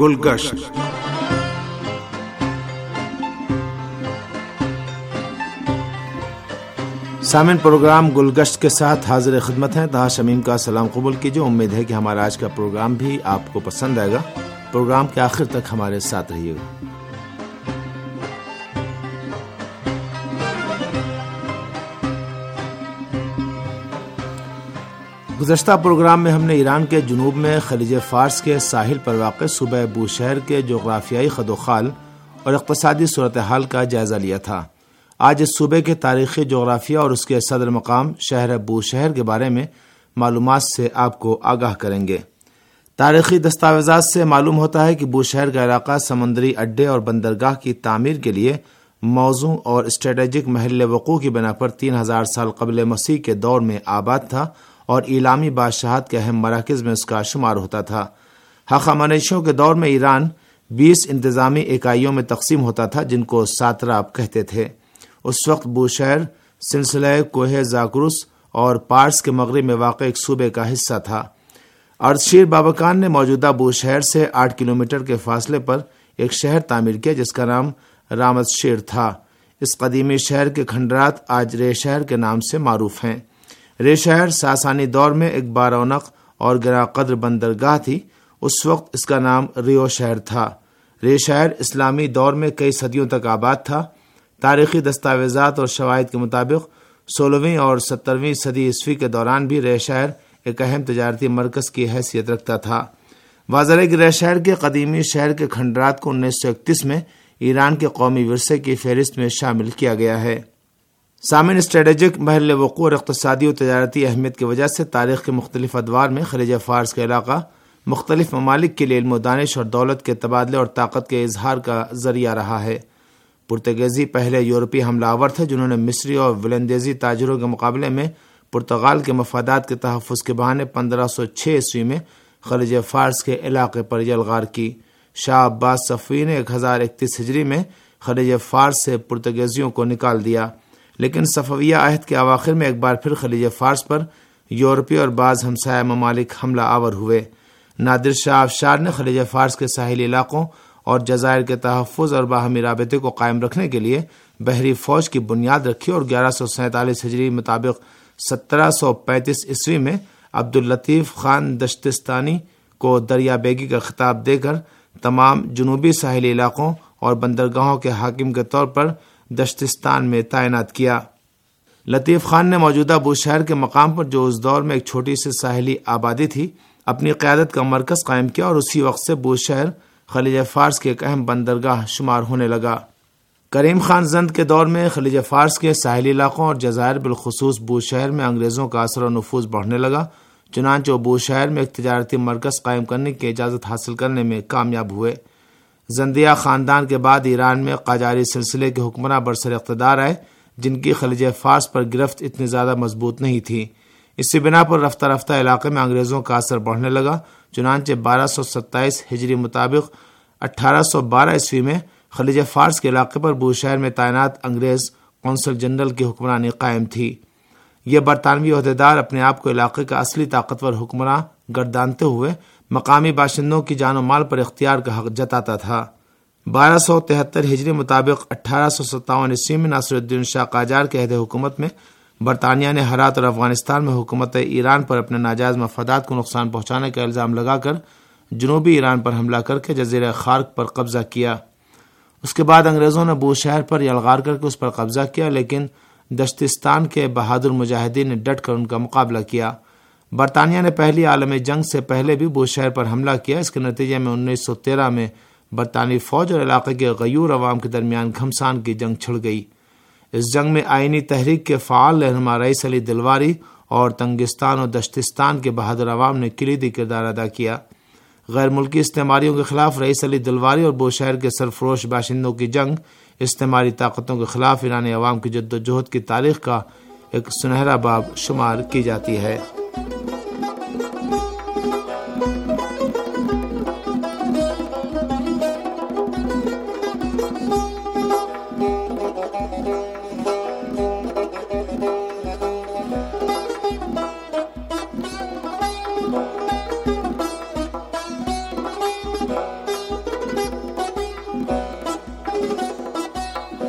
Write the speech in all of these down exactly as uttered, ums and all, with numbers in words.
گلگشت. سامن پروگرام گلگشت کے ساتھ حاضر خدمت ہیں. طاہر شمیم کا سلام قبول کیجیے. امید ہے کہ ہمارا آج کا پروگرام بھی آپ کو پسند آئے گا. پروگرام کے آخر تک ہمارے ساتھ رہیے گا. گزشتہ پروگرام میں ہم نے ایران کے جنوب میں خلیج فارس کے ساحل پر واقع صوبہ بوشہر کے جغرافیائی خد و خال اور اقتصادی صورتحال کا جائزہ لیا تھا. آج اس صوبے کے تاریخی جغرافیہ اور اس کے صدر مقام شہر بوشہر کے بارے میں معلومات سے آپ کو آگاہ کریں گے. تاریخی دستاویزات سے معلوم ہوتا ہے کہ بوشہر کا علاقہ سمندری اڈے اور بندرگاہ کی تعمیر کے لیے موزوں اور اسٹریٹجک محل وقوع کی بنا پر تین ہزار سال قبل مسیح کے دور میں آباد تھا اور الامی بادشاہت کے اہم مراکز میں اس کا شمار ہوتا تھا. ہخامنشیوں کے دور میں ایران بیس انتظامی اکائیوں میں تقسیم ہوتا تھا جن کو ساتراب کہتے تھے. اس وقت بوشہر سلسلہ کوہ زاگرس اور پارس کے مغرب میں واقع ایک صوبے کا حصہ تھا. ارد شیر بابکان نے موجودہ بوشہر سے آٹھ کلومیٹر کے فاصلے پر ایک شہر تعمیر کیا جس کا نام رامت شیر تھا. اس قدیمی شہر کے کھنڈرات آج ری شہر کے نام سے معروف ہیں. ری شہر ساسانی دور میں ایک بارونق اور گراں قدر بندرگاہ تھی. اس وقت اس کا نام ریو شہر تھا. ری شہر اسلامی دور میں کئی صدیوں تک آباد تھا. تاریخی دستاویزات اور شواہد کے مطابق سولہویں اور سترویں صدی عیسوی کے دوران بھی ری شہر ایک اہم تجارتی مرکز کی حیثیت رکھتا تھا. واضح ہے کہ ری شہر کے قدیمی شہر کے کھنڈرات کو انیس سو اکتیس میں ایران کے قومی ورثے کی فہرست میں شامل کیا گیا ہے. سامن اسٹریٹجک محل وقوع اور اقتصادی و تجارتی اہمیت کی وجہ سے تاریخ کے مختلف ادوار میں خلیج فارس کا علاقہ مختلف ممالک کے لیے علم و دانش اور دولت کے تبادلے اور طاقت کے اظہار کا ذریعہ رہا ہے. پرتگیزی پہلے یورپی حملہ آور تھے جنہوں نے مصری اور ولندیزی تاجروں کے مقابلے میں پرتگال کے مفادات کے تحفظ کے بہانے پندرہ سو چھ عیسوی میں خلیج فارس کے علاقے پر یلغار کی. شاہ عباس صفوی نے ایک ہزار اکتیس ہجری میں خلیج فارس سے پرتگیزیوں کو نکال دیا، لیکن صفویہ عہد کے اواخر میں ایک بار پھر خلیج فارس پر یورپی اور بعض ہمسایہ ممالک حملہ آور ہوئے. نادر شاہ افشار نے خلیج فارس کے ساحلی علاقوں اور جزائر کے تحفظ اور باہمی رابطے کو قائم رکھنے کے لیے بحری فوج کی بنیاد رکھی اور گیارہ سو سینتالیس ہجری مطابق سترہ سو پینتیس عیسوی میں عبداللطیف خان دشتستانی کو دریا بیگی کا خطاب دے کر تمام جنوبی ساحلی علاقوں اور بندرگاہوں کے حاکم کے طور پر دشتستان میں تعینات کیا. لطیف خان نے موجودہ بوشہر کے مقام پر، جو اس دور میں ایک چھوٹی سی ساحلی آبادی تھی، اپنی قیادت کا مرکز قائم کیا اور اسی وقت سے بوشہر خلیج فارس کے ایک اہم بندرگاہ شمار ہونے لگا. کریم خان زند کے دور میں خلیج فارس کے ساحلی علاقوں اور جزائر بالخصوص بوشہر میں انگریزوں کا اثر و نفوذ بڑھنے لگا، چنانچہ بوشہر میں ایک تجارتی مرکز قائم کرنے کی اجازت حاصل کرنے میں کامیاب ہوئے. زندیہ خاندان کے بعد ایران میں قاجاری سلسلے کے حکمراں برسر اقتدار آئے جن کی خلیج فارس پر گرفت اتنی زیادہ مضبوط نہیں تھی. اسی بنا پر رفتہ رفتہ علاقے میں انگریزوں کا اثر بڑھنے لگا. چنانچہ بارہ سو ستائیس ہجری مطابق اٹھارہ سو بارہ عیسوی میں خلیج فارس کے علاقے پر بوشہر میں تعینات انگریز کونسل جنرل کی حکمرانی قائم تھی. یہ برطانوی عہدیدار اپنے آپ کو علاقے کا اصلی طاقتور حکمراں گردانتے ہوئے مقامی باشندوں کی جان و مال پر اختیار کا حق جتاتا تھا. بارہ سو تہتر ہجری مطابق اٹھارہ سو ستاون عیسوی میں ناصرالدین شاہ قاجار کے عہد حکومت میں برطانیہ نے ہرات اور افغانستان میں حکومت ایران پر اپنے ناجائز مفادات کو نقصان پہنچانے کا الزام لگا کر جنوبی ایران پر حملہ کر کے جزیرۂ خارک پر قبضہ کیا. اس کے بعد انگریزوں نے بوشہر پر یلغار کر کے اس پر قبضہ کیا، لیکن دشتستان کے بہادر مجاہدین نے ڈٹ کر ان کا مقابلہ کیا. برطانیہ نے پہلی عالمی جنگ سے پہلے بھی بوشہر پر حملہ کیا. اس کے نتیجے میں انیس سو تیرہ میں برطانوی فوج اور علاقے کے غیور عوام کے درمیان گھمسان کی جنگ چھڑ گئی. اس جنگ میں آئینی تحریک کے فعال رہنما رئیس علی دلواری اور تنگستان اور دشتستان کے بہادر عوام نے کلیدی کردار ادا کیا. غیر ملکی استعماریوں کے خلاف رئیس علی دلواری اور بوشہر کے سرفروش باشندوں کی جنگ استعماری طاقتوں کے خلاف ایرانی عوام کی جد و جہد کی تاریخ کا ایک سنہرا باب شمار کی جاتی ہے.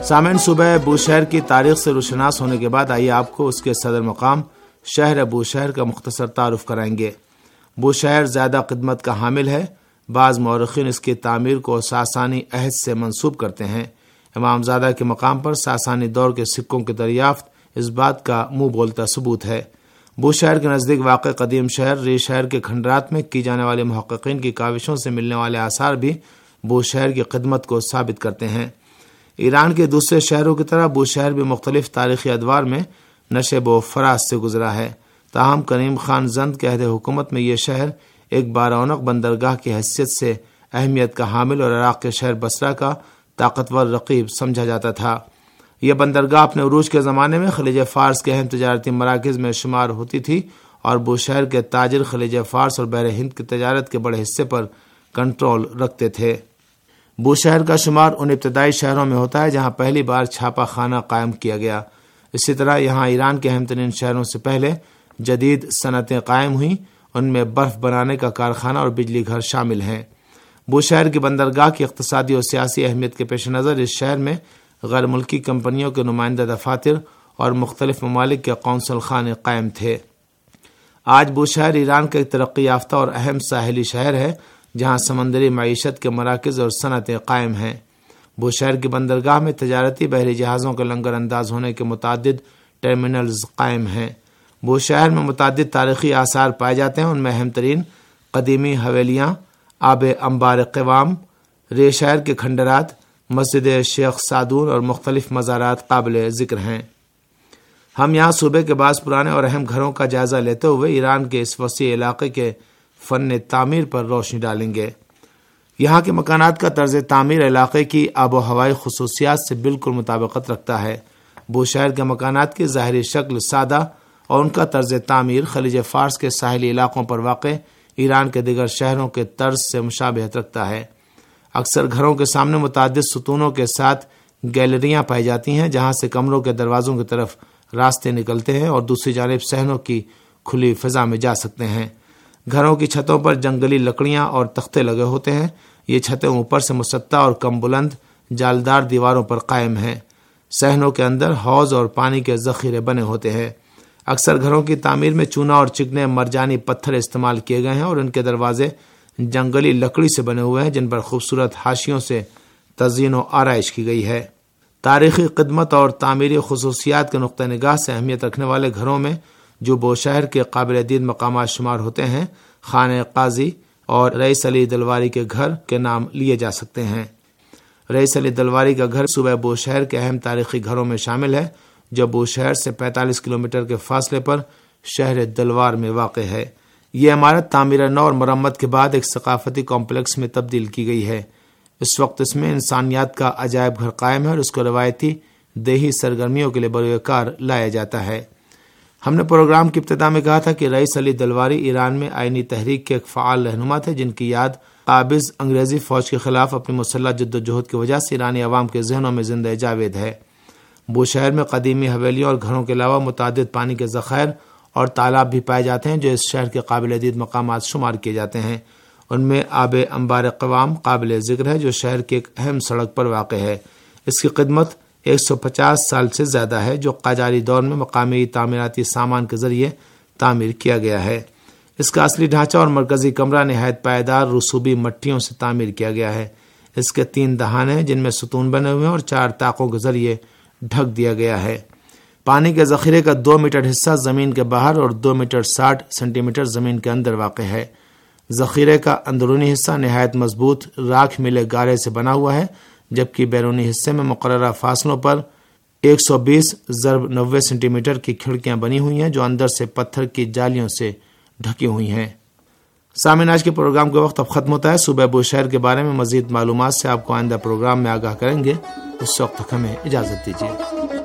سامعین، صوبہ بوشہر کی تاریخ سے روشناس ہونے کے بعد آئیے آپ کو اس کے صدر مقام شہر بوشہر کا مختصر تعارف کرائیں گے۔ بوشہر زیادہ قدمت کا حامل ہے، بعض مورخین اس کی تعمیر کو ساسانی عہد سے منسوب کرتے ہیں۔ امام زادہ کے مقام پر ساسانی دور کے سکوں کی دریافت اس بات کا منہ بولتا ثبوت ہے۔ بوشہر کے نزدیک واقع قدیم شہر ری شہر کے کھنڈرات میں کی جانے والے محققین کی کاوشوں سے ملنے والے آثار بھی بوشہر کی قدمت کو ثابت کرتے ہیں۔ ایران کے دوسرے شہروں کی طرح بوشہر بھی مختلف تاریخی ادوار میں نشیب و فراز سے گزرا ہے، تاہم کریم خان زند کے عہد حکومت میں یہ شہر ایک بار اونق بندرگاہ کی حیثیت سے اہمیت کا حامل اور عراق کے شہر بصرہ کا طاقتور رقیب سمجھا جاتا تھا۔ یہ بندرگاہ اپنے عروج کے زمانے میں خلیج فارس کے اہم تجارتی مراکز میں شمار ہوتی تھی اور بوشہر کے تاجر خلیج فارس اور بحر ہند کی تجارت کے بڑے حصے پر کنٹرول رکھتے تھے۔ بوشہر کا شمار ان ابتدائی شہروں میں ہوتا ہے جہاں پہلی بار چھاپا خانہ قائم کیا گیا۔ اسی طرح یہاں ایران کے اہم ترین شہروں سے پہلے جدید صنعتیں قائم ہوئیں، ان میں برف بنانے کا کارخانہ اور بجلی گھر شامل ہیں۔ بوشہر کی بندرگاہ کی اقتصادی اور سیاسی اہمیت کے پیش نظر اس شہر میں غیر ملکی کمپنیوں کے نمائندہ دفاتر اور مختلف ممالک کے قونصل خانے قائم تھے۔ آج بوشہر ایران کا ایک ترقی یافتہ اور اہم ساحلی شہر ہے جہاں سمندری معیشت کے مراکز اور صنعتیں قائم ہیں۔ بوشہر کی بندرگاہ میں تجارتی بحری جہازوں کے لنگر انداز ہونے کے متعدد ٹرمینلز قائم ہیں۔ بوشہر میں متعدد تاریخی آثار پائے جاتے ہیں، ان میں اہم ترین قدیمی حویلیاں، آب امبار قوام، ری شہر کے کھنڈرات، مسجد شیخ سادون اور مختلف مزارات قابل ذکر ہیں۔ ہم یہاں صوبے کے بعض پرانے اور اہم گھروں کا جائزہ لیتے ہوئے ایران کے اس وسیع علاقے کے فن تعمیر پر روشنی ڈالیں گے۔ یہاں کے مکانات کا طرز تعمیر علاقے کی آب و ہوائی خصوصیات سے بالکل مطابقت رکھتا ہے۔ بوشہر کے مکانات کی ظاہری شکل سادہ اور ان کا طرز تعمیر خلیج فارس کے ساحلی علاقوں پر واقع ایران کے دیگر شہروں کے طرز سے مشابہت رکھتا ہے۔ اکثر گھروں کے سامنے متعدد ستونوں کے ساتھ گیلریاں پائی جاتی ہیں جہاں سے کمروں کے دروازوں کی طرف راستے نکلتے ہیں اور دوسری جانب صحنوں کی کھلی فضا میں جا سکتے ہیں۔ گھروں کی چھتوں پر جنگلی لکڑیاں اور تختے لگے ہوتے ہیں۔ یہ چھتیں اوپر سے مسطح اور کم بلند جالدار دیواروں پر قائم ہیں۔ صحنوں کے اندر حوض اور پانی کے ذخیرے بنے ہوتے ہیں۔ اکثر گھروں کی تعمیر میں چونا اور چکنے مرجانی پتھر استعمال کیے گئے ہیں اور ان کے دروازے جنگلی لکڑی سے بنے ہوئے ہیں جن پر خوبصورت حاشیوں سے تزئین و آرائش کی گئی ہے۔ تاریخی قدمت اور تعمیری خصوصیات کے نقطہ نگاہ سے اہمیت رکھنے والے گھروں میں جو بوشہر کے قابل دید مقامات شمار ہوتے ہیں، خانہ قاضی اور رئیس علی دلواری کے گھر کے نام لیے جا سکتے ہیں۔ رئیس علی دلواری کا گھر صوبہ بوشہر کے اہم تاریخی گھروں میں شامل ہے جو بوشہر سے پینتالیس کلومیٹر کے فاصلے پر شہر دلوار میں واقع ہے۔ یہ عمارت تعمیر نو اور مرمت کے بعد ایک ثقافتی کمپلیکس میں تبدیل کی گئی ہے۔ اس وقت اس میں انسانیت کا عجائب گھر قائم ہے اور اس کو روایتی دیہی سرگرمیوں کے لیے بروئے کار لایا جاتا ہے۔ ہم نے پروگرام کی ابتدا میں کہا تھا کہ رئیس علی دلواری ایران میں آئینی تحریک کے ایک فعال رہنما تھے جن کی یاد قابض انگریزی فوج کے خلاف اپنی مسلح جد و جہد کی وجہ سے ایرانی عوام کے ذہنوں میں زندہ جاوید ہے۔ بوشہر میں قدیمی حویلیوں اور گھروں کے علاوہ متعدد پانی کے ذخائر اور تالاب بھی پائے جاتے ہیں جو اس شہر کے قابل دید مقامات شمار کیے جاتے ہیں۔ ان میں آب امبار قوام قابل ذکر ہے جو شہر کی ایک اہم سڑک پر واقع ہے۔ اس کی قدمت ایک سو پچاس سال سے زیادہ ہے جو قاجاری دور میں مقامی تعمیراتی سامان کے ذریعے تعمیر کیا گیا ہے۔ اس کا اصلی ڈھانچہ اور مرکزی کمرہ نہایت پائیدار رسوبی مٹیوں سے تعمیر کیا گیا ہے۔ اس کے تین دہانے ہیں جن میں ستون بنے ہوئے ہیں اور چار طاقوں کے ذریعے ڈھک دیا گیا ہے۔ پانی کے ذخیرے کا دو میٹر حصہ زمین کے باہر اور دو میٹر ساٹھ سینٹی میٹر زمین کے اندر واقع ہے۔ ذخیرے کا اندرونی حصہ نہایت مضبوط راکھ ملے گارے سے بنا ہوا ہے جبکہ بیرونی حصے میں مقررہ فاصلوں پر ایک سو بیس ضرب نوے سینٹی میٹر کی کھڑکیاں بنی ہوئی ہیں جو اندر سے پتھر کی جالیوں سے ڈھکی ہوئی ہیں۔ سامعین، آج کے پروگرام کا وقت اب ختم ہوتا ہے۔ صوبہ بوشہر کے بارے میں مزید معلومات سے آپ کو آئندہ پروگرام میں آگاہ کریں گے۔ اس وقت تک ہمیں اجازت دیجیے۔